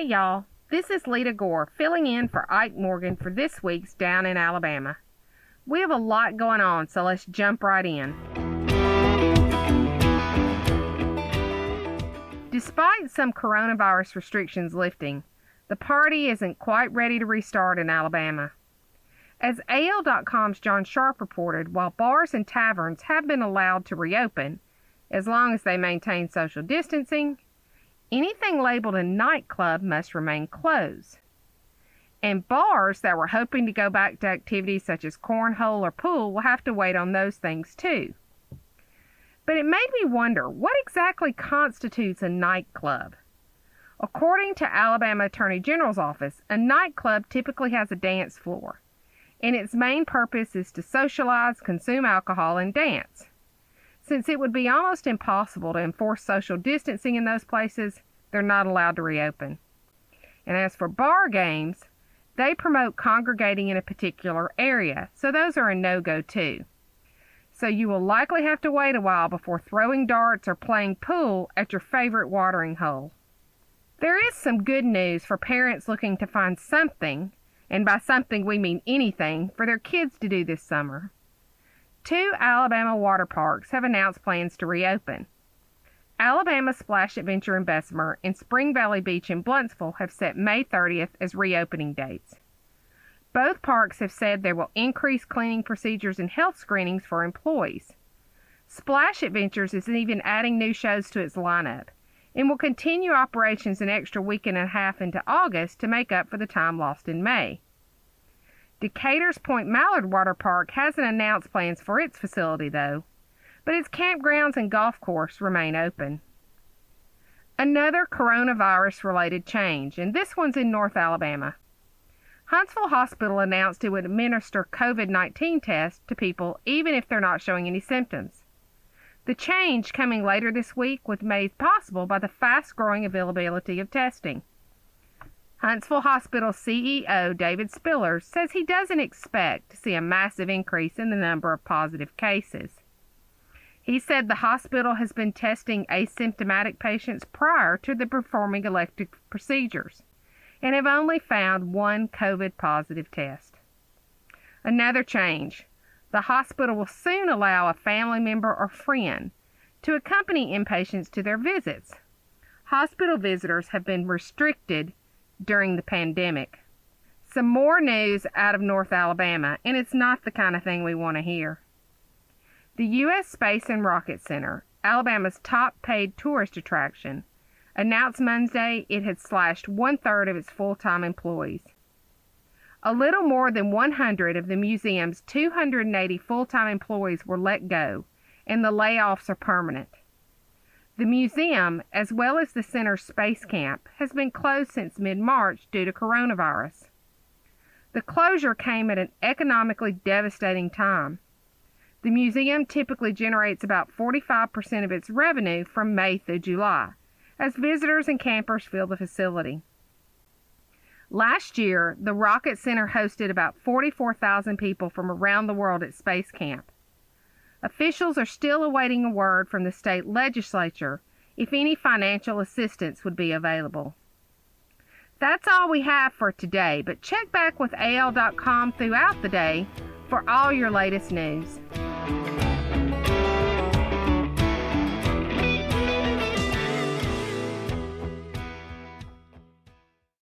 Hey y'all, this is Lita Gore filling in for Ike Morgan for this week's Down in Alabama. We have a lot going on, so let's jump right in. Despite some coronavirus restrictions lifting, the party isn't quite ready to restart in Alabama. As AL.com's John Sharp reported, while bars and taverns have been allowed to reopen, as long as they maintain social distancing, anything labeled a nightclub must remain closed. And bars that were hoping to go back to activities such as cornhole or pool will have to wait on those things too. But it made me wonder, what exactly constitutes a nightclub? According to Alabama Attorney General's office, a nightclub typically has a dance floor, and its main purpose is to socialize, consume alcohol, and dance. Since it would be almost impossible to enforce social distancing in those places, they're not allowed to reopen. And as for bar games, they promote congregating in a particular area, so those are a no-go too. So you will likely have to wait a while before throwing darts or playing pool at your favorite watering hole. There is some good news for parents looking to find something, and by something we mean anything, for their kids to do this summer. 2 Alabama water parks have announced plans to reopen. Alabama Splash Adventure in Bessemer and Spring Valley Beach in Blountsville have set May 30th as reopening dates. Both parks have said they will increase cleaning procedures and health screenings for employees. Splash Adventures is even adding new shows to its lineup and will continue operations an extra week and a half into August to make up for the time lost in May. Decatur's Point Mallard Water Park hasn't announced plans for its facility, though, but its campgrounds and golf course remain open. Another coronavirus-related change, and this one's in North Alabama. Huntsville Hospital announced it would administer COVID-19 tests to people even if they're not showing any symptoms. The change coming later this week was made possible by the fast-growing availability of testing. Huntsville Hospital CEO David Spiller says he doesn't expect to see a massive increase in the number of positive cases. He said the hospital has been testing asymptomatic patients prior to the performing elective procedures and have only found one COVID positive test. Another change, the hospital will soon allow a family member or friend to accompany inpatients to their visits. Hospital visitors have been restricted during the pandemic. Some more news out of North Alabama, and it's not the kind of thing we want to hear. The U.S. Space and Rocket Center, Alabama's top-paid tourist attraction, announced Monday it had slashed one-third of its full-time employees. A little more than 100 of the museum's 280 full-time employees were let go, and the layoffs are permanent. The museum, as well as the center's Space Camp, has been closed since mid-March due to coronavirus. The closure came at an economically devastating time. The museum typically generates about 45% of its revenue from May through July, as visitors and campers fill the facility. Last year, the Rocket Center hosted about 44,000 people from around the world at Space Camp. Officials are still awaiting a word from the state legislature if any financial assistance would be available. That's all we have for today, but check back with AL.com throughout the day for all your latest news.